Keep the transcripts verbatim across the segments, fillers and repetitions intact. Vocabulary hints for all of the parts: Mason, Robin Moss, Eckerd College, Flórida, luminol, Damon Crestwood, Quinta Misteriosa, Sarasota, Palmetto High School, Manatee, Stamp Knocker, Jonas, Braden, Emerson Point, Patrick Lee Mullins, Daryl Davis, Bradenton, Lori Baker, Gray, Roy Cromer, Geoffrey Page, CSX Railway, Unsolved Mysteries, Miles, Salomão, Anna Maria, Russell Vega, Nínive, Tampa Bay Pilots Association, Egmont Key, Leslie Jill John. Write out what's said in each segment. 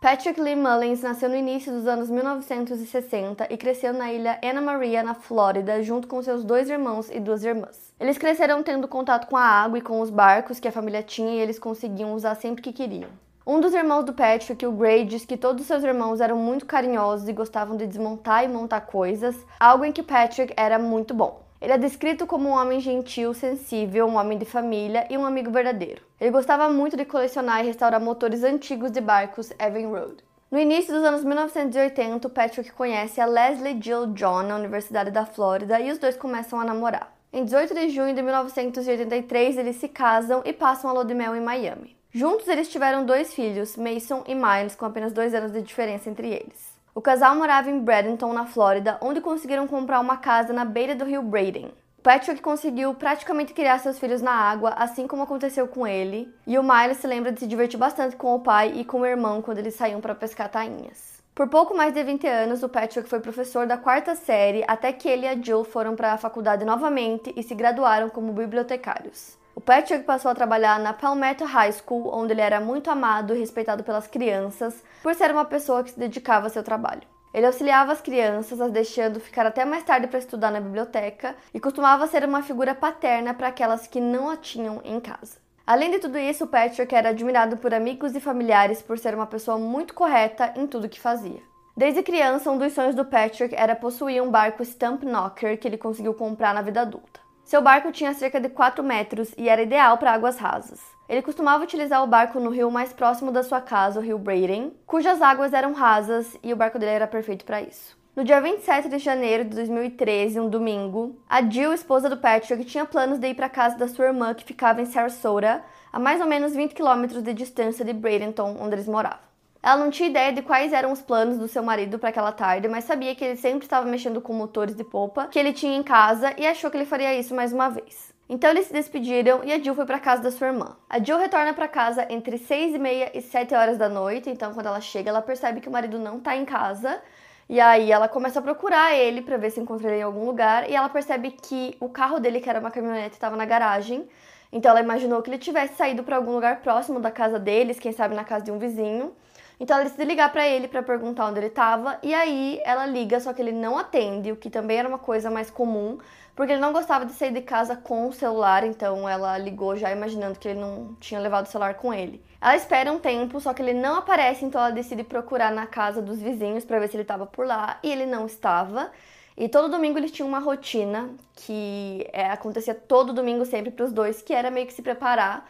Patrick Lee Mullins nasceu no início dos anos mil novecentos e sessenta e cresceu na ilha Anna Maria, na Flórida, junto com seus dois irmãos e duas irmãs. Eles cresceram tendo contato com a água e com os barcos que a família tinha e eles conseguiam usar sempre que queriam. Um dos irmãos do Patrick, o Gray, diz que todos os seus irmãos eram muito carinhosos e gostavam de desmontar e montar coisas, algo em que Patrick era muito bom. Ele é descrito como um homem gentil, sensível, um homem de família e um amigo verdadeiro. Ele gostava muito de colecionar e restaurar motores antigos de barcos Evan Road. No início dos anos mil novecentos e oitenta, Patrick conhece a Leslie Jill John na Universidade da Flórida e os dois começam a namorar. Em dezoito de junho de mil novecentos e oitenta e três, eles se casam e passam a lua de mel em Miami. Juntos, eles tiveram dois filhos, Mason e Miles, com apenas dois anos de diferença entre eles. O casal morava em Bradenton, na Flórida, onde conseguiram comprar uma casa na beira do rio Braden. Patrick conseguiu praticamente criar seus filhos na água, assim como aconteceu com ele, e o Miles se lembra de se divertir bastante com o pai e com o irmão quando eles saíam para pescar tainhas. Por pouco mais de vinte anos, o Patrick foi professor da quarta série até que ele e a Jill foram para a faculdade novamente e se graduaram como bibliotecários. O Patrick passou a trabalhar na Palmetto High School, onde ele era muito amado e respeitado pelas crianças por ser uma pessoa que se dedicava ao seu trabalho. Ele auxiliava as crianças, as deixando ficar até mais tarde para estudar na biblioteca e costumava ser uma figura paterna para aquelas que não a tinham em casa. Além de tudo isso, o Patrick era admirado por amigos e familiares por ser uma pessoa muito correta em tudo que fazia. Desde criança, um dos sonhos do Patrick era possuir um barco Stamp Knocker que ele conseguiu comprar na vida adulta. Seu barco tinha cerca de quatro metros e era ideal para águas rasas. Ele costumava utilizar o barco no rio mais próximo da sua casa, o rio Braden, cujas águas eram rasas e o barco dele era perfeito para isso. No dia vinte e sete de janeiro de dois mil e treze, um domingo, a Jill, esposa do Patrick, tinha planos de ir para a casa da sua irmã que ficava em Sarasota, a mais ou menos vinte quilômetros de distância de Bradenton, onde eles moravam. Ela não tinha ideia de quais eram os planos do seu marido para aquela tarde, mas sabia que ele sempre estava mexendo com motores de popa que ele tinha em casa e achou que ele faria isso mais uma vez. Então eles se despediram e a Jill foi para a casa da sua irmã. A Jill retorna para casa entre seis e meia e sete horas da noite, então quando ela chega ela percebe que o marido não está em casa e aí ela começa a procurar ele para ver se encontra ele em algum lugar e ela percebe que o carro dele, que era uma caminhonete, estava na garagem. Então ela imaginou que ele tivesse saído para algum lugar próximo da casa deles, quem sabe na casa de um vizinho. Então ela decide ligar pra ele pra perguntar onde ele tava, e aí ela liga, só que ele não atende, o que também era uma coisa mais comum, porque ele não gostava de sair de casa com o celular, então ela ligou já imaginando que ele não tinha levado o celular com ele. Ela espera um tempo, só que ele não aparece, então ela decide procurar na casa dos vizinhos pra ver se ele tava por lá, e ele não estava. E todo domingo eles tinham uma rotina que é, acontecia todo domingo sempre pros dois, que era meio que se preparar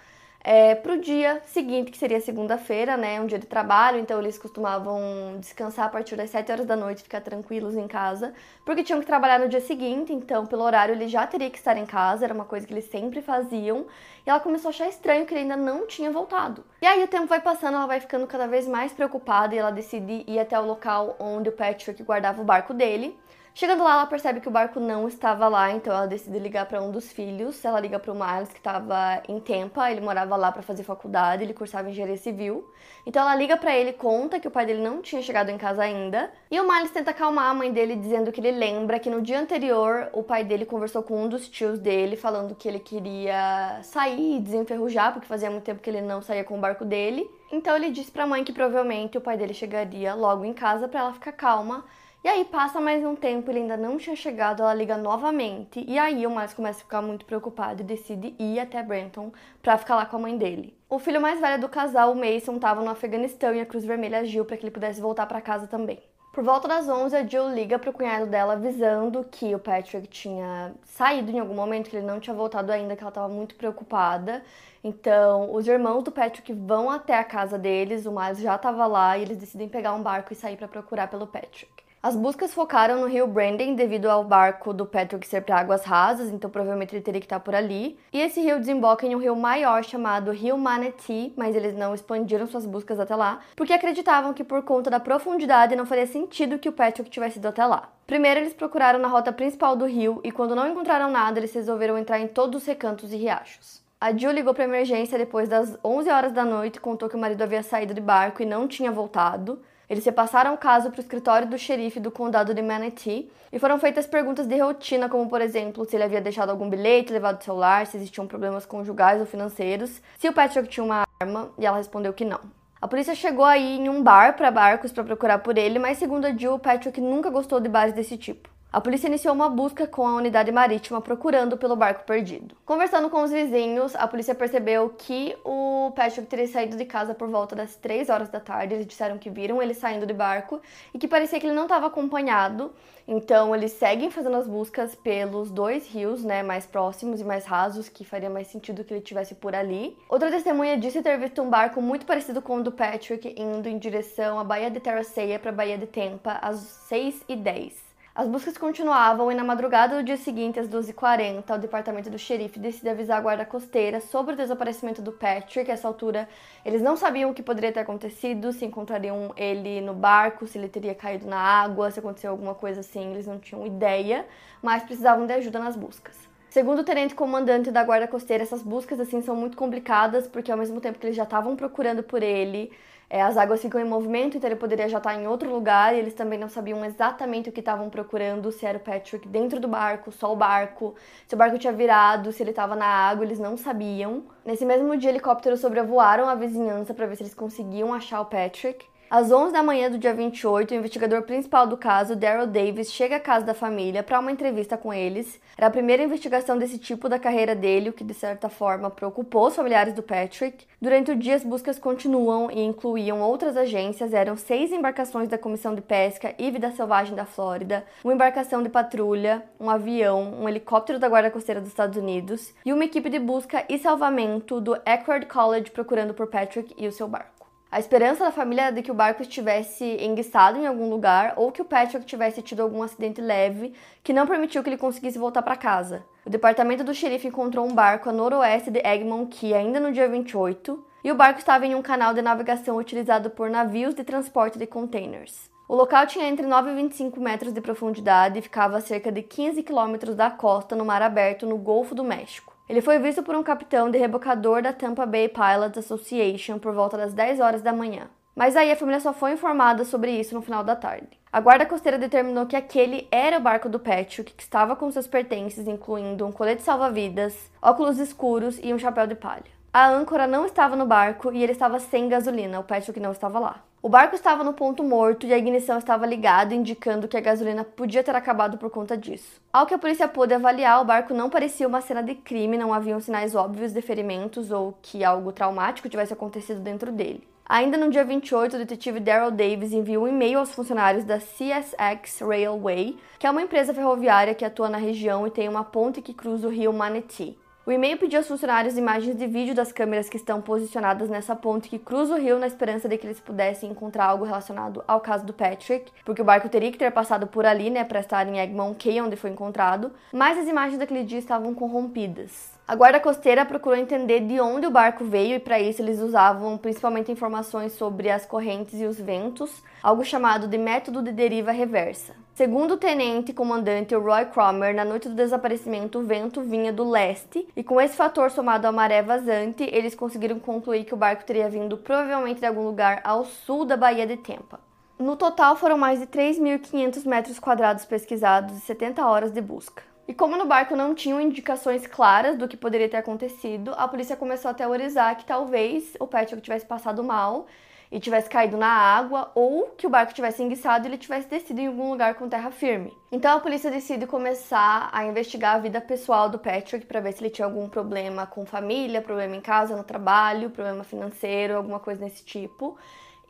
É, para o dia seguinte, que seria segunda-feira, né, um dia de trabalho, então eles costumavam descansar a partir das sete horas da noite, ficar tranquilos em casa, porque tinham que trabalhar no dia seguinte, então pelo horário ele já teria que estar em casa, era uma coisa que eles sempre faziam, e ela começou a achar estranho que ele ainda não tinha voltado. E aí o tempo vai passando, ela vai ficando cada vez mais preocupada e ela decide ir até o local onde o Patrick guardava o barco dele. Chegando lá, ela percebe que o barco não estava lá, então ela decide ligar para um dos filhos. Ela liga para o Miles, que estava em Tampa, ele morava lá para fazer faculdade, ele cursava engenharia civil. Então ela liga para ele, conta que o pai dele não tinha chegado em casa ainda. E o Miles tenta acalmar a mãe dele, dizendo que ele lembra que no dia anterior o pai dele conversou com um dos tios dele, falando que ele queria sair e desenferrujar, porque fazia muito tempo que ele não saía com o barco dele. Então ele disse para a mãe que provavelmente o pai dele chegaria logo em casa para ela ficar calma. E aí passa mais um tempo, ele ainda não tinha chegado, ela liga novamente e aí o Miles começa a ficar muito preocupado e decide ir até Bradenton pra ficar lá com a mãe dele. O filho mais velho do casal, o Mason, estava no Afeganistão e a Cruz Vermelha agiu para que ele pudesse voltar pra casa também. Por volta das onze, a Jill liga pro cunhado dela avisando que o Patrick tinha saído em algum momento, que ele não tinha voltado ainda, que ela estava muito preocupada. Então os irmãos do Patrick vão até a casa deles, o Miles já estava lá e eles decidem pegar um barco e sair pra procurar pelo Patrick. As buscas focaram no rio Braden devido ao barco do Patrick ser para águas rasas, então provavelmente ele teria que estar por ali. E esse rio desemboca em um rio maior chamado Rio Manatee, mas eles não expandiram suas buscas até lá, porque acreditavam que por conta da profundidade não faria sentido que o Patrick tivesse ido até lá. Primeiro eles procuraram na rota principal do rio e quando não encontraram nada, eles resolveram entrar em todos os recantos e riachos. A Jill ligou para emergência depois das onze horas da noite e contou que o marido havia saído de barco e não tinha voltado. Eles repassaram o caso para o escritório do xerife do condado de Manatee e foram feitas perguntas de rotina, como por exemplo, se ele havia deixado algum bilhete, levado o celular, se existiam problemas conjugais ou financeiros, se o Patrick tinha uma arma, e ela respondeu que não. A polícia chegou aí em um bar para barcos para procurar por ele, mas segundo a Jill, o Patrick nunca gostou de bares desse tipo. A polícia iniciou uma busca com a unidade marítima procurando pelo barco perdido. Conversando com os vizinhos, a polícia percebeu que o Patrick teria saído de casa por volta das três horas da tarde. Eles disseram que viram ele saindo de barco e que parecia que ele não estava acompanhado. Então, eles seguem fazendo as buscas pelos dois rios, né, mais próximos e mais rasos, que faria mais sentido que ele estivesse por ali. Outra testemunha disse ter visto um barco muito parecido com o do Patrick indo em direção à Baía de Terceira para a Baía de Tampa às seis e dez. As buscas continuavam e na madrugada do dia seguinte, às doze e quarenta, o departamento do xerife decide avisar a guarda costeira sobre o desaparecimento do Patrick. A essa altura, eles não sabiam o que poderia ter acontecido, se encontrariam ele no barco, se ele teria caído na água, se aconteceu alguma coisa assim, eles não tinham ideia, mas precisavam de ajuda nas buscas. Segundo o tenente comandante da guarda costeira, essas buscas assim são muito complicadas, porque ao mesmo tempo que eles já estavam procurando por ele, as águas ficam em movimento, então ele poderia já estar em outro lugar, e eles também não sabiam exatamente o que estavam procurando, se era o Patrick dentro do barco, só o barco, se o barco tinha virado, se ele estava na água, eles não sabiam. Nesse mesmo dia, helicópteros sobrevoaram a vizinhança para ver se eles conseguiam achar o Patrick. Às onze da manhã do dia vinte e oito, o investigador principal do caso, Daryl Davis, chega à casa da família para uma entrevista com eles. Era a primeira investigação desse tipo da carreira dele, o que de certa forma preocupou os familiares do Patrick. Durante o dia, as buscas continuam e incluíam outras agências. Eram seis embarcações da Comissão de Pesca e Vida Selvagem da Flórida, uma embarcação de patrulha, um avião, um helicóptero da Guarda Costeira dos Estados Unidos e uma equipe de busca e salvamento do Eckerd College procurando por Patrick e o seu barco. A esperança da família era de que o barco estivesse enguiçado em algum lugar ou que o Patrick tivesse tido algum acidente leve que não permitiu que ele conseguisse voltar para casa. O departamento do xerife encontrou um barco a noroeste de Egmont Key ainda no dia vinte e oito, e o barco estava em um canal de navegação utilizado por navios de transporte de containers. O local tinha entre nove e vinte e cinco metros de profundidade e ficava a cerca de quinze quilômetros da costa no mar aberto no Golfo do México. Ele foi visto por um capitão de rebocador da Tampa Bay Pilots Association por volta das dez horas da manhã. Mas aí a família só foi informada sobre isso no final da tarde. A guarda costeira determinou que aquele era o barco do Patrick, que estava com seus pertences, incluindo um colete salva-vidas, óculos escuros e um chapéu de palha. A âncora não estava no barco e ele estava sem gasolina, o Patrick não estava lá. O barco estava no ponto morto e a ignição estava ligada, indicando que a gasolina podia ter acabado por conta disso. Ao que a polícia pôde avaliar, o barco não parecia uma cena de crime, não haviam sinais óbvios de ferimentos ou que algo traumático tivesse acontecido dentro dele. Ainda no dia vinte e oito, o detetive Daryl Davis enviou um e-mail aos funcionários da C S X Railway, que é uma empresa ferroviária que atua na região e tem uma ponte que cruza o rio Manatee. O e-mail pediu aos funcionários imagens de vídeo das câmeras que estão posicionadas nessa ponte que cruza o rio na esperança de que eles pudessem encontrar algo relacionado ao caso do Patrick, porque o barco teria que ter passado por ali, né, para estar em Egmont Key, onde foi encontrado, mas as imagens daquele dia estavam corrompidas. A guarda costeira procurou entender de onde o barco veio e para isso eles usavam principalmente informações sobre as correntes e os ventos, algo chamado de método de deriva reversa. Segundo o tenente comandante Roy Cromer, na noite do desaparecimento o vento vinha do leste e com esse fator somado à maré vazante, eles conseguiram concluir que o barco teria vindo provavelmente de algum lugar ao sul da Baía de Tampa. No total foram mais de três mil e quinhentos metros quadrados pesquisados e setenta horas de busca. E como no barco não tinham indicações claras do que poderia ter acontecido, a polícia começou a teorizar que talvez o Patrick tivesse passado mal e tivesse caído na água, ou que o barco tivesse enguiçado e ele tivesse descido em algum lugar com terra firme. Então a polícia decide começar a investigar a vida pessoal do Patrick para ver se ele tinha algum problema com família, problema em casa, no trabalho, problema financeiro, alguma coisa desse tipo.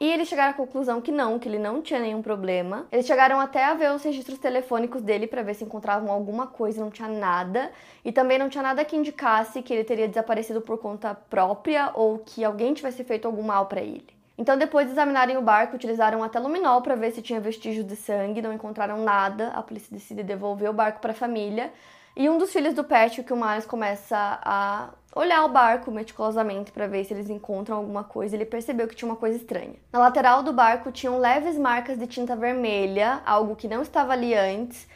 E eles chegaram à conclusão que não, que ele não tinha nenhum problema. Eles chegaram até a ver os registros telefônicos dele para ver se encontravam alguma coisa, não tinha nada. E também não tinha nada que indicasse que ele teria desaparecido por conta própria ou que alguém tivesse feito algum mal para ele. Então, depois de examinarem o barco, utilizaram até luminol para ver se tinha vestígios de sangue, não encontraram nada. A polícia decide devolver o barco para a família. E um dos filhos do Patrick, o Miles, começa a olhar o barco meticulosamente para ver se eles encontram alguma coisa. Ele percebeu que tinha uma coisa estranha. Na lateral do barco tinham leves marcas de tinta vermelha, algo que não estava ali antes.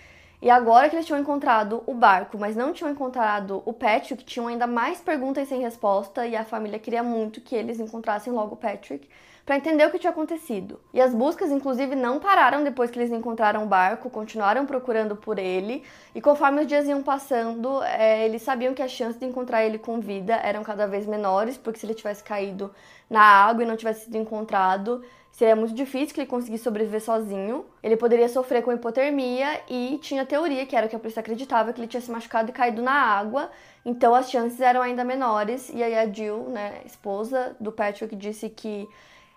E agora que eles tinham encontrado o barco, mas não tinham encontrado o Patrick, tinham ainda mais perguntas sem resposta, e a família queria muito que eles encontrassem logo o Patrick para entender o que tinha acontecido. E as buscas, inclusive, não pararam depois que eles encontraram o barco, continuaram procurando por ele, e conforme os dias iam passando, é, eles sabiam que as chances de encontrar ele com vida eram cada vez menores, porque se ele tivesse caído na água e não tivesse sido encontrado, seria muito difícil que ele conseguisse sobreviver sozinho. Ele poderia sofrer com hipotermia, e tinha teoria, que era o que a polícia acreditava, que ele tinha se machucado e caído na água, então as chances eram ainda menores. E aí a Jill, né, esposa do Patrick, disse que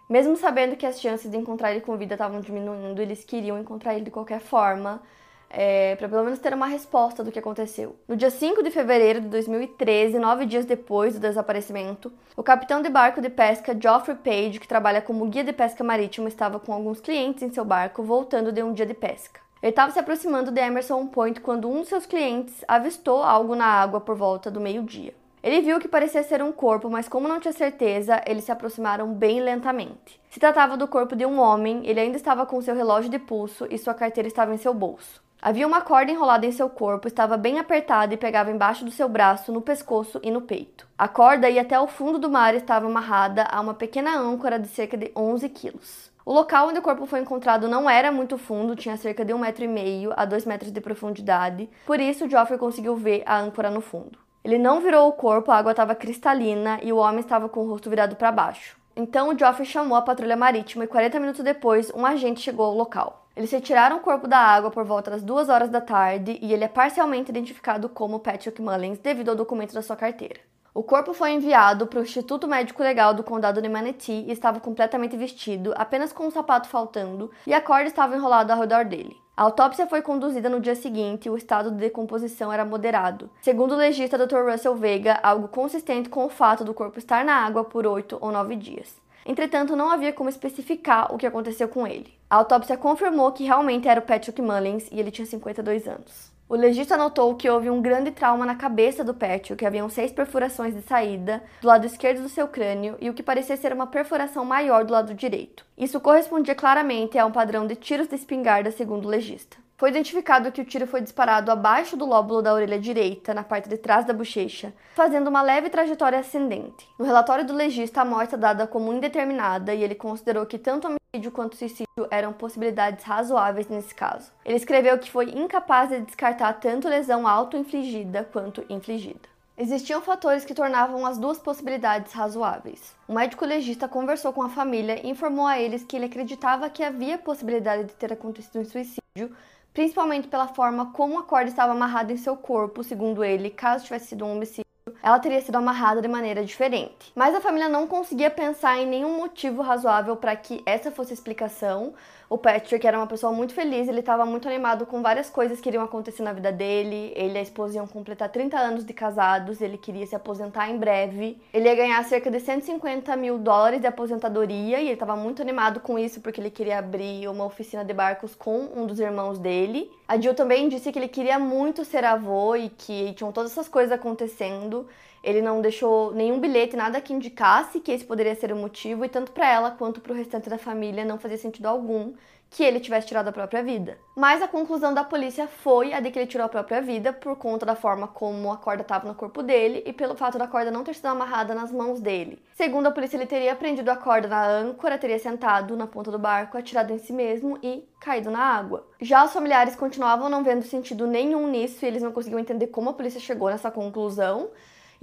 mesmo sabendo que as chances de encontrar ele com vida estavam diminuindo, eles queriam encontrar ele de qualquer forma, é, para pelo menos ter uma resposta do que aconteceu. No dia cinco de fevereiro de dois mil e treze, nove dias depois do desaparecimento, o capitão de barco de pesca Geoffrey Page, que trabalha como guia de pesca marítima, estava com alguns clientes em seu barco, voltando de um dia de pesca. Ele estava se aproximando de Emerson Point quando um de seus clientes avistou algo na água por volta do meio-dia. Ele viu que parecia ser um corpo, mas como não tinha certeza, eles se aproximaram bem lentamente. Se tratava do corpo de um homem, ele ainda estava com seu relógio de pulso e sua carteira estava em seu bolso. Havia uma corda enrolada em seu corpo, estava bem apertada e pegava embaixo do seu braço, no pescoço e no peito. A corda ia até o fundo do mar e estava amarrada a uma pequena âncora de cerca de onze quilos. O local onde o corpo foi encontrado não era muito fundo, tinha cerca de um metro e meio a dois metros de profundidade, por isso Geoffrey conseguiu ver a âncora no fundo. Ele não virou o corpo, a água estava cristalina e o homem estava com o rosto virado para baixo. Então o Geoffrey chamou a patrulha marítima e quarenta minutos depois um agente chegou ao local. Eles retiraram o corpo da água por volta das duas horas da tarde e ele é parcialmente identificado como Patrick Mullins devido ao documento da sua carteira. O corpo foi enviado para o Instituto Médico Legal do Condado de Manatee e estava completamente vestido, apenas com um sapato faltando, e a corda estava enrolada ao redor dele. A autópsia foi conduzida no dia seguinte e o estado de decomposição era moderado. Segundo o legista doutor Russell Vega, algo consistente com o fato do corpo estar na água por oito ou nove dias. Entretanto, não havia como especificar o que aconteceu com ele. A autópsia confirmou que realmente era o Patrick Mullins e ele tinha cinquenta e dois anos. O legista notou que houve um grande trauma na cabeça do Patrick, que haviam seis perfurações de saída do lado esquerdo do seu crânio e o que parecia ser uma perfuração maior do lado direito. Isso correspondia claramente a um padrão de tiros de espingarda, segundo o legista. Foi identificado que o tiro foi disparado abaixo do lóbulo da orelha direita, na parte de trás da bochecha, fazendo uma leve trajetória ascendente. No relatório do legista, a morte é dada como indeterminada e ele considerou que tanto a homicídio quanto suicídio eram possibilidades razoáveis nesse caso. Ele escreveu que foi incapaz de descartar tanto lesão auto-infligida quanto infligida. Existiam fatores que tornavam as duas possibilidades razoáveis. O médico legista conversou com a família e informou a eles que ele acreditava que havia possibilidade de ter acontecido um suicídio, principalmente pela forma como a corda estava amarrada em seu corpo. Segundo ele, caso tivesse sido um homicídio, ela teria sido amarrada de maneira diferente. Mas a família não conseguia pensar em nenhum motivo razoável para que essa fosse a explicação. O Patrick era uma pessoa muito feliz, ele estava muito animado com várias coisas que iriam acontecer na vida dele. Ele e a esposa iam completar trinta anos de casados, ele queria se aposentar em breve. Ele ia ganhar cerca de cento e cinquenta mil dólares de aposentadoria e ele estava muito animado com isso porque ele queria abrir uma oficina de barcos com um dos irmãos dele. A Jill também disse que ele queria muito ser avô e que tinham todas essas coisas acontecendo. Ele não deixou nenhum bilhete, nada que indicasse que esse poderia ser o motivo, e tanto para ela quanto para o restante da família não fazia sentido algum que ele tivesse tirado a própria vida. Mas a conclusão da polícia foi a de que ele tirou a própria vida por conta da forma como a corda estava no corpo dele e pelo fato da corda não ter sido amarrada nas mãos dele. Segundo a polícia, ele teria prendido a corda na âncora, teria sentado na ponta do barco, atirado em si mesmo e caído na água. Já os familiares continuavam não vendo sentido nenhum nisso e eles não conseguiam entender como a polícia chegou nessa conclusão.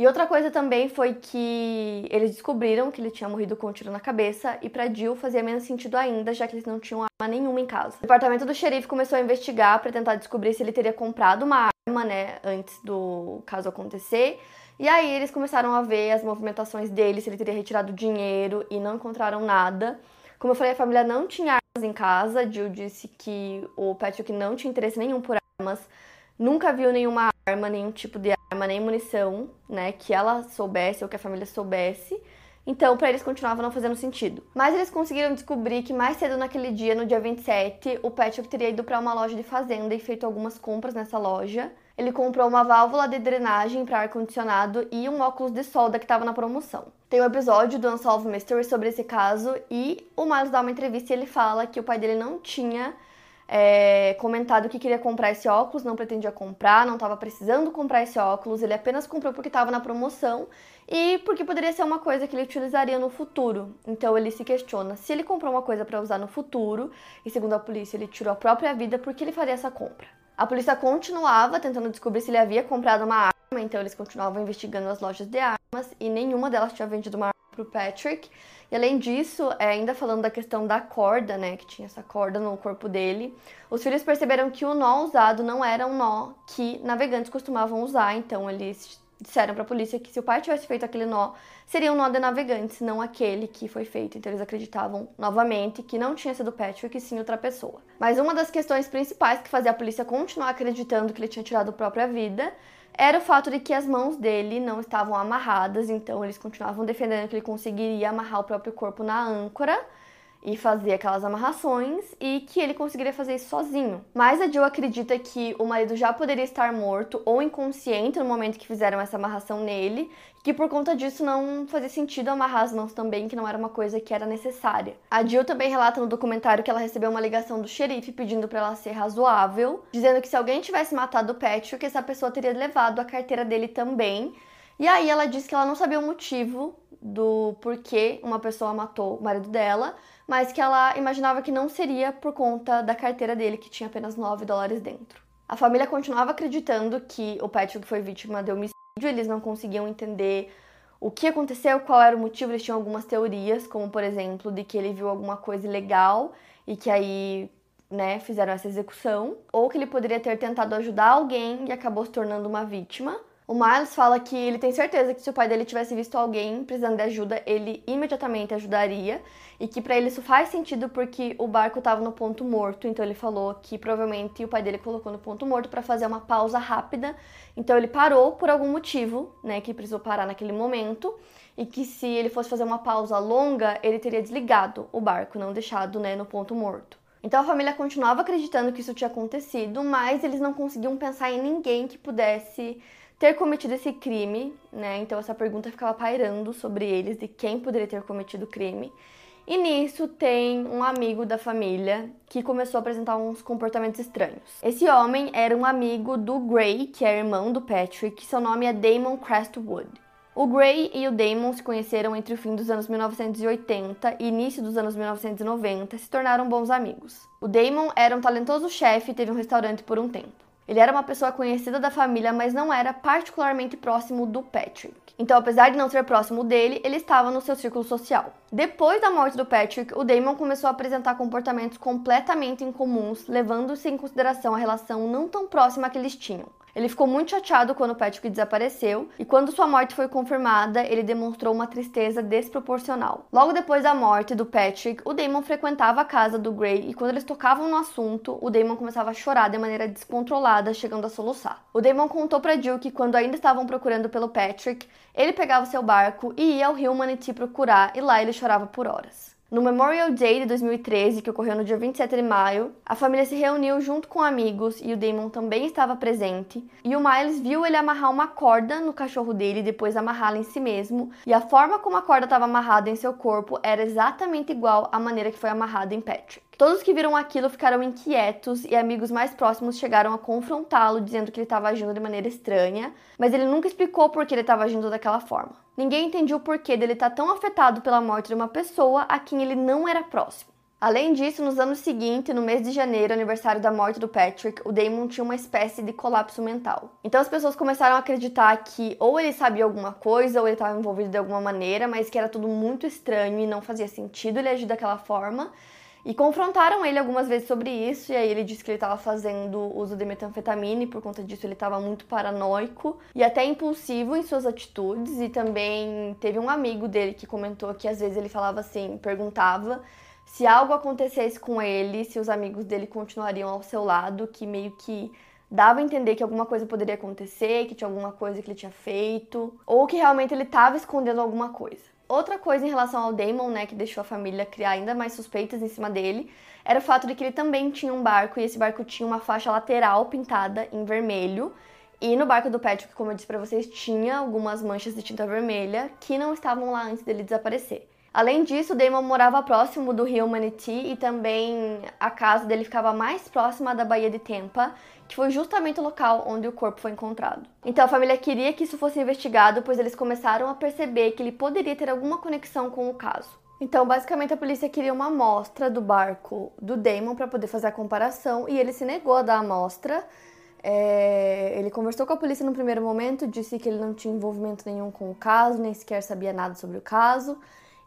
E outra coisa também foi que eles descobriram que ele tinha morrido com um tiro na cabeça e para Jill fazia menos sentido ainda, já que eles não tinham arma nenhuma em casa. O departamento do xerife começou a investigar para tentar descobrir se ele teria comprado uma arma, né, antes do caso acontecer. E aí eles começaram a ver as movimentações dele, se ele teria retirado dinheiro, e não encontraram nada. Como eu falei, a família não tinha armas em casa. Jill disse que o Patrick não tinha interesse nenhum por armas, nunca viu nenhuma arma, nenhum tipo de arma, nem munição, né, que ela soubesse ou que a família soubesse. Então, para eles continuava não fazendo sentido. Mas eles conseguiram descobrir que mais cedo naquele dia, no dia vinte e sete, o Patrick teria ido para uma loja de fazenda e feito algumas compras nessa loja. Ele comprou uma válvula de drenagem para ar-condicionado e um óculos de solda que estava na promoção. Tem um episódio do Unsolved Mysteries sobre esse caso e o Miles dá uma entrevista e ele fala que o pai dele não tinha é, comentado que queria comprar esse óculos, não pretendia comprar, não estava precisando comprar esse óculos, ele apenas comprou porque estava na promoção e porque poderia ser uma coisa que ele utilizaria no futuro. Então ele se questiona se ele comprou uma coisa para usar no futuro e, segundo a polícia, ele tirou a própria vida porque ele faria essa compra. A polícia continuava tentando descobrir se ele havia comprado uma arma, então eles continuavam investigando as lojas de armas e nenhuma delas tinha vendido uma arma para o Patrick. E além disso, ainda falando da questão da corda, né, que tinha essa corda no corpo dele, os filhos perceberam que o nó usado não era um nó que navegantes costumavam usar, então eles disseram para a polícia que se o pai tivesse feito aquele nó, seria um nó de navegantes, não aquele que foi feito. Então eles acreditavam novamente que não tinha sido o Patrick e sim outra pessoa. Mas uma das questões principais que fazia a polícia continuar acreditando que ele tinha tirado a própria vida era o fato de que as mãos dele não estavam amarradas, então eles continuavam defendendo que ele conseguiria amarrar o próprio corpo na âncora e fazer aquelas amarrações, e que ele conseguiria fazer isso sozinho. Mas a Jill acredita que o marido já poderia estar morto ou inconsciente no momento que fizeram essa amarração nele, que por conta disso não fazia sentido amarrar as mãos também, que não era uma coisa que era necessária. A Jill também relata no documentário que ela recebeu uma ligação do xerife pedindo para ela ser razoável, dizendo que se alguém tivesse matado o Patrick, essa pessoa teria levado a carteira dele também. E aí ela disse que ela não sabia o motivo do porquê uma pessoa matou o marido dela, mas que ela imaginava que não seria por conta da carteira dele, que tinha apenas nove dólares dentro. A família continuava acreditando que o Patrick foi vítima de homicídio, eles não conseguiam entender o que aconteceu, qual era o motivo, eles tinham algumas teorias, como por exemplo, de que ele viu alguma coisa ilegal e que aí, né, fizeram essa execução, ou que ele poderia ter tentado ajudar alguém e acabou se tornando uma vítima. O Miles fala que ele tem certeza que se o pai dele tivesse visto alguém precisando de ajuda, ele imediatamente ajudaria, e que pra ele isso faz sentido porque o barco estava no ponto morto, então ele falou que provavelmente o pai dele colocou no ponto morto para fazer uma pausa rápida, então ele parou por algum motivo, né, que precisou parar naquele momento, e que se ele fosse fazer uma pausa longa, ele teria desligado o barco, não deixado, né, no ponto morto. Então a família continuava acreditando que isso tinha acontecido, mas eles não conseguiam pensar em ninguém que pudesse ter cometido esse crime, né? Então essa pergunta ficava pairando sobre eles, de quem poderia ter cometido o crime. E nisso tem um amigo da família que começou a apresentar uns comportamentos estranhos. Esse homem era um amigo do Gray, que é irmão do Patrick, seu nome é Damon Crestwood. O Gray e o Damon se conheceram entre o fim dos anos mil novecentos e oitenta e início dos anos mil novecentos e noventa e se tornaram bons amigos. O Damon era um talentoso chefe e teve um restaurante por um tempo. Ele era uma pessoa conhecida da família, mas não era particularmente próximo do Patrick. Então, apesar de não ser próximo dele, ele estava no seu círculo social. Depois da morte do Patrick, o Damon começou a apresentar comportamentos completamente incomuns, levando-se em consideração a relação não tão próxima que eles tinham. Ele ficou muito chateado quando o Patrick desapareceu, e quando sua morte foi confirmada, ele demonstrou uma tristeza desproporcional. Logo depois da morte do Patrick, o Damon frequentava a casa do Gray, e quando eles tocavam no assunto, o Damon começava a chorar de maneira descontrolada, chegando a soluçar. O Damon contou para Jill que quando ainda estavam procurando pelo Patrick, ele pegava seu barco e ia ao rio Manatee procurar, e lá ele chorava por horas. No Memorial Day de dois mil e treze, que ocorreu no dia vinte e sete de maio, a família se reuniu junto com amigos e o Damon também estava presente. E o Miles viu ele amarrar uma corda no cachorro dele e depois amarrá-la em si mesmo. E a forma como a corda estava amarrada em seu corpo era exatamente igual à maneira que foi amarrada em Patrick. Todos que viram aquilo ficaram inquietos e amigos mais próximos chegaram a confrontá-lo, dizendo que ele estava agindo de maneira estranha, mas ele nunca explicou por que ele estava agindo daquela forma. Ninguém entendia o porquê dele estar tão afetado pela morte de uma pessoa a quem ele não era próximo. Além disso, nos anos seguintes, no mês de janeiro, aniversário da morte do Patrick, o Damon tinha uma espécie de colapso mental. Então as pessoas começaram a acreditar que ou ele sabia alguma coisa, ou ele estava envolvido de alguma maneira, mas que era tudo muito estranho e não fazia sentido ele agir daquela forma. E confrontaram ele algumas vezes sobre isso, e aí ele disse que ele estava fazendo uso de metanfetamina e por conta disso ele estava muito paranoico e até impulsivo em suas atitudes. E também teve um amigo dele que comentou que às vezes ele falava assim, perguntava se algo acontecesse com ele, se os amigos dele continuariam ao seu lado, que meio que dava a entender que alguma coisa poderia acontecer, que tinha alguma coisa que ele tinha feito, ou que realmente ele estava escondendo alguma coisa. Outra coisa em relação ao Damon, né, que deixou a família criar ainda mais suspeitas em cima dele, era o fato de que ele também tinha um barco, e esse barco tinha uma faixa lateral pintada em vermelho, e no barco do Patrick, como eu disse pra vocês, tinha algumas manchas de tinta vermelha que não estavam lá antes dele desaparecer. Além disso, o Damon morava próximo do rio Manatee, e também a casa dele ficava mais próxima da Baía de Tampa, que foi justamente o local onde o corpo foi encontrado. Então a família queria que isso fosse investigado, pois eles começaram a perceber que ele poderia ter alguma conexão com o caso. Então basicamente a polícia queria uma amostra do barco do Damon para poder fazer a comparação, e ele se negou a dar a amostra. É, ele conversou com a polícia no primeiro momento, disse que ele não tinha envolvimento nenhum com o caso, nem sequer sabia nada sobre o caso.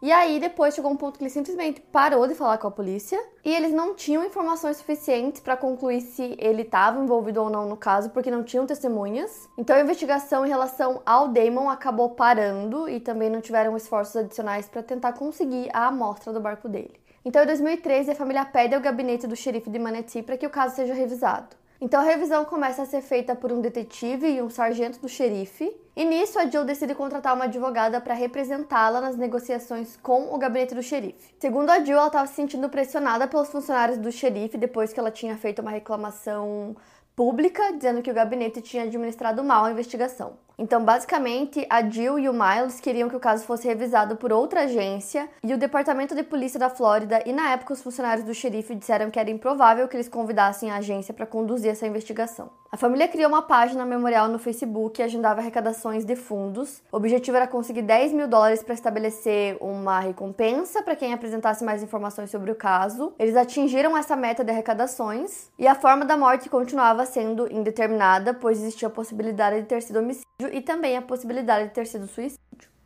E aí depois chegou um ponto que ele simplesmente parou de falar com a polícia, e eles não tinham informações suficientes para concluir se ele estava envolvido ou não no caso, porque não tinham testemunhas. Então a investigação em relação ao Damon acabou parando, e também não tiveram esforços adicionais para tentar conseguir a amostra do barco dele. Então em dois mil e treze a família pede ao gabinete do xerife de Manatee para que o caso seja revisado. Então a revisão começa a ser feita por um detetive e um sargento do xerife, e nisso a Jill decide contratar uma advogada para representá-la nas negociações com o gabinete do xerife. Segundo a Jill, ela estava se sentindo pressionada pelos funcionários do xerife depois que ela tinha feito uma reclamação pública dizendo que o gabinete tinha administrado mal a investigação. Então, basicamente, a Jill e o Miles queriam que o caso fosse revisado por outra agência, e o Departamento de Polícia da Flórida e, na época, os funcionários do xerife disseram que era improvável que eles convidassem a agência para conduzir essa investigação. A família criou uma página memorial no Facebook e agendava arrecadações de fundos. O objetivo era conseguir dez mil dólares para estabelecer uma recompensa para quem apresentasse mais informações sobre o caso. Eles atingiram essa meta de arrecadações, e a forma da morte continuava sendo indeterminada, pois existia a possibilidade de ter sido homicídio e também a possibilidade de ter sido suicídio.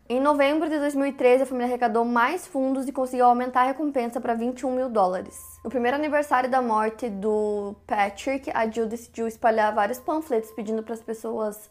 Em novembro de dois mil e treze, a família arrecadou mais fundos e conseguiu aumentar a recompensa para vinte e um mil dólares. No primeiro aniversário da morte do Patrick, a Jill decidiu espalhar vários panfletos pedindo para as pessoas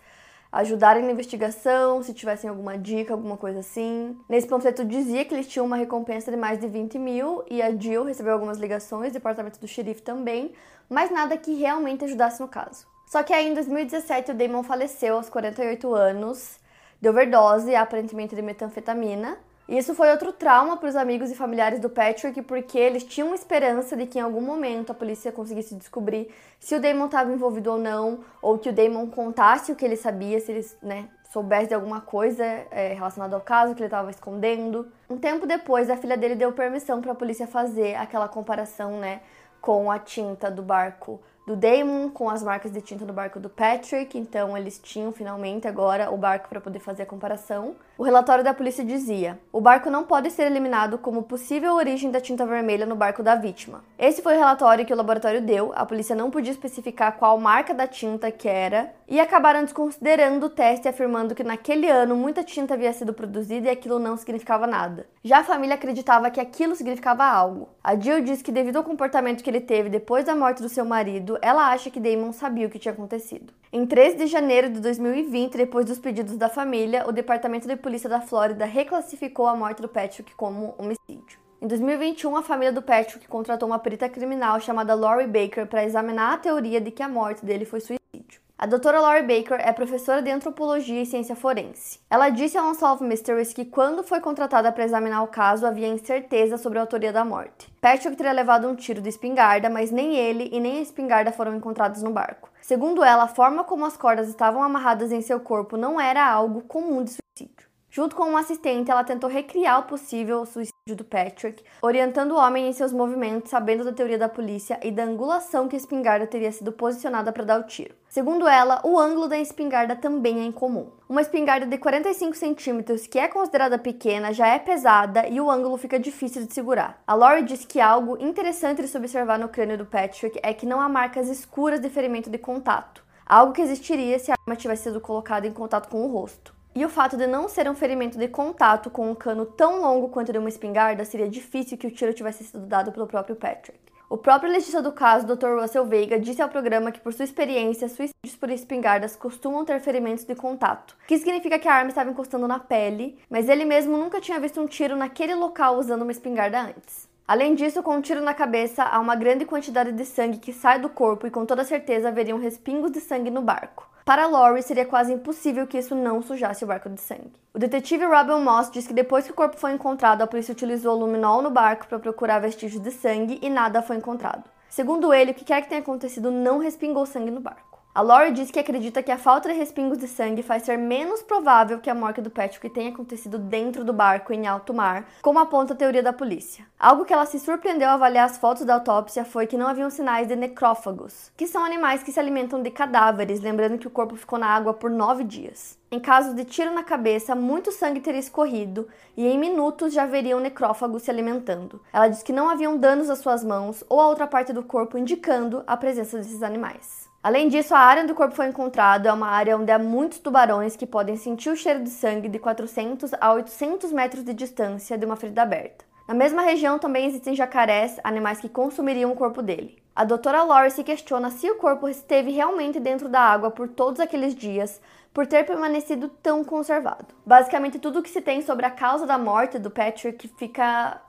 ajudarem na investigação, se tivessem alguma dica, alguma coisa assim. Nesse panfleto dizia que eles tinham uma recompensa de mais de vinte mil, e a Jill recebeu algumas ligações, do departamento do xerife também, mas nada que realmente ajudasse no caso. Só que aí, em dois mil e dezessete, o Damon faleceu aos quarenta e oito anos, de overdose, aparentemente de metanfetamina. E isso foi outro trauma para os amigos e familiares do Patrick, porque eles tinham esperança de que em algum momento a polícia conseguisse descobrir se o Damon estava envolvido ou não, ou que o Damon contasse o que ele sabia, se ele, né, soubesse de alguma coisa é, relacionada ao caso que ele estava escondendo. Um tempo depois, a filha dele deu permissão para a polícia fazer aquela comparação, né, com a tinta do barco do Damon, com as marcas de tinta do barco do Patrick. Então eles tinham finalmente agora o barco para poder fazer a comparação. O relatório da polícia dizia: o barco não pode ser eliminado como possível origem da tinta vermelha no barco da vítima. Esse foi o relatório que o laboratório deu. A polícia não podia especificar qual marca da tinta que era, e acabaram desconsiderando o teste, afirmando que naquele ano muita tinta havia sido produzida e aquilo não significava nada. Já a família acreditava que aquilo significava algo. A Jill diz que, devido ao comportamento que ele teve depois da morte do seu marido, ela acha que Damon sabia o que tinha acontecido. Em treze de janeiro de dois mil e vinte, depois dos pedidos da família, o Departamento de Polícia da Flórida reclassificou a morte do Patrick como homicídio. Em dois mil e vinte e um, a família do Patrick contratou uma perita criminal chamada Lori Baker para examinar a teoria de que a morte dele foi suicídio. A doutora Lori Baker é professora de Antropologia e Ciência Forense. Ela disse a Unsolved Mysteries que, quando foi contratada para examinar o caso, havia incerteza sobre a autoria da morte. Patrick teria levado um tiro de espingarda, mas nem ele e nem a espingarda foram encontrados no barco. Segundo ela, a forma como as cordas estavam amarradas em seu corpo não era algo comum de suicídio. Junto com um assistente, ela tentou recriar o possível suicídio do Patrick, orientando o homem em seus movimentos, sabendo da teoria da polícia e da angulação que a espingarda teria sido posicionada para dar o tiro. Segundo ela, o ângulo da espingarda também é incomum. Uma espingarda de quarenta e cinco centímetros, que é considerada pequena, já é pesada e o ângulo fica difícil de segurar. A Lori diz que algo interessante de se observar no crânio do Patrick é que não há marcas escuras de ferimento de contato, algo que existiria se a arma tivesse sido colocada em contato com o rosto. E o fato de não ser um ferimento de contato com um cano tão longo quanto de uma espingarda, seria difícil que o tiro tivesse sido dado pelo próprio Patrick. O próprio legista do caso, doutor Russell Vega, disse ao programa que, por sua experiência, suicídios por espingardas costumam ter ferimentos de contato, que significa que a arma estava encostando na pele, mas ele mesmo nunca tinha visto um tiro naquele local usando uma espingarda antes. Além disso, com um tiro na cabeça, há uma grande quantidade de sangue que sai do corpo, e com toda certeza haveriam respingos de sangue no barco. Para Lori, seria quase impossível que isso não sujasse o barco de sangue. O detetive Robin Moss diz que depois que o corpo foi encontrado, a polícia utilizou luminol no barco para procurar vestígios de sangue e nada foi encontrado. Segundo ele, o que quer que tenha acontecido não respingou sangue no barco. A Lori diz que acredita que a falta de respingos de sangue faz ser menos provável que a morte do Patrick tenha acontecido dentro do barco em alto mar, como aponta a teoria da polícia. Algo que ela se surpreendeu ao avaliar as fotos da autópsia foi que não haviam sinais de necrófagos, que são animais que se alimentam de cadáveres, lembrando que o corpo ficou na água por nove dias. Em caso de tiro na cabeça, muito sangue teria escorrido e em minutos já haveriam necrófagos se alimentando. Ela diz que não haviam danos às suas mãos ou à outra parte do corpo, indicando a presença desses animais. Além disso, a área onde o corpo foi encontrado é uma área onde há muitos tubarões que podem sentir o cheiro de sangue de quatrocentos a oitocentos metros de distância de uma ferida aberta. Na mesma região também existem jacarés, animais que consumiriam o corpo dele. A doutora Lori se questiona se o corpo esteve realmente dentro da água por todos aqueles dias, por ter permanecido tão conservado. Basicamente, tudo o que se tem sobre a causa da morte do Patrick fica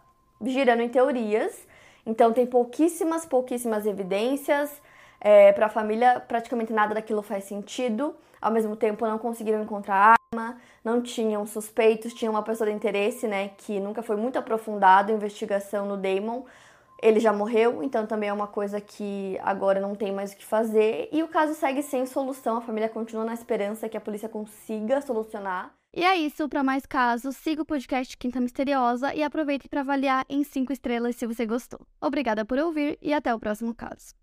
girando em teorias, então tem pouquíssimas, pouquíssimas evidências. É, para a família, praticamente nada daquilo faz sentido. Ao mesmo tempo, não conseguiram encontrar arma, não tinham suspeitos, tinha uma pessoa de interesse, né, que nunca foi muito aprofundado a investigação no Damon. Ele já morreu, então também é uma coisa que agora não tem mais o que fazer. E o caso segue sem solução, a família continua na esperança que a polícia consiga solucionar. E é isso, para mais casos, siga o podcast Quinta Misteriosa e aproveite para avaliar em cinco estrelas se você gostou. Obrigada por ouvir e até o próximo caso.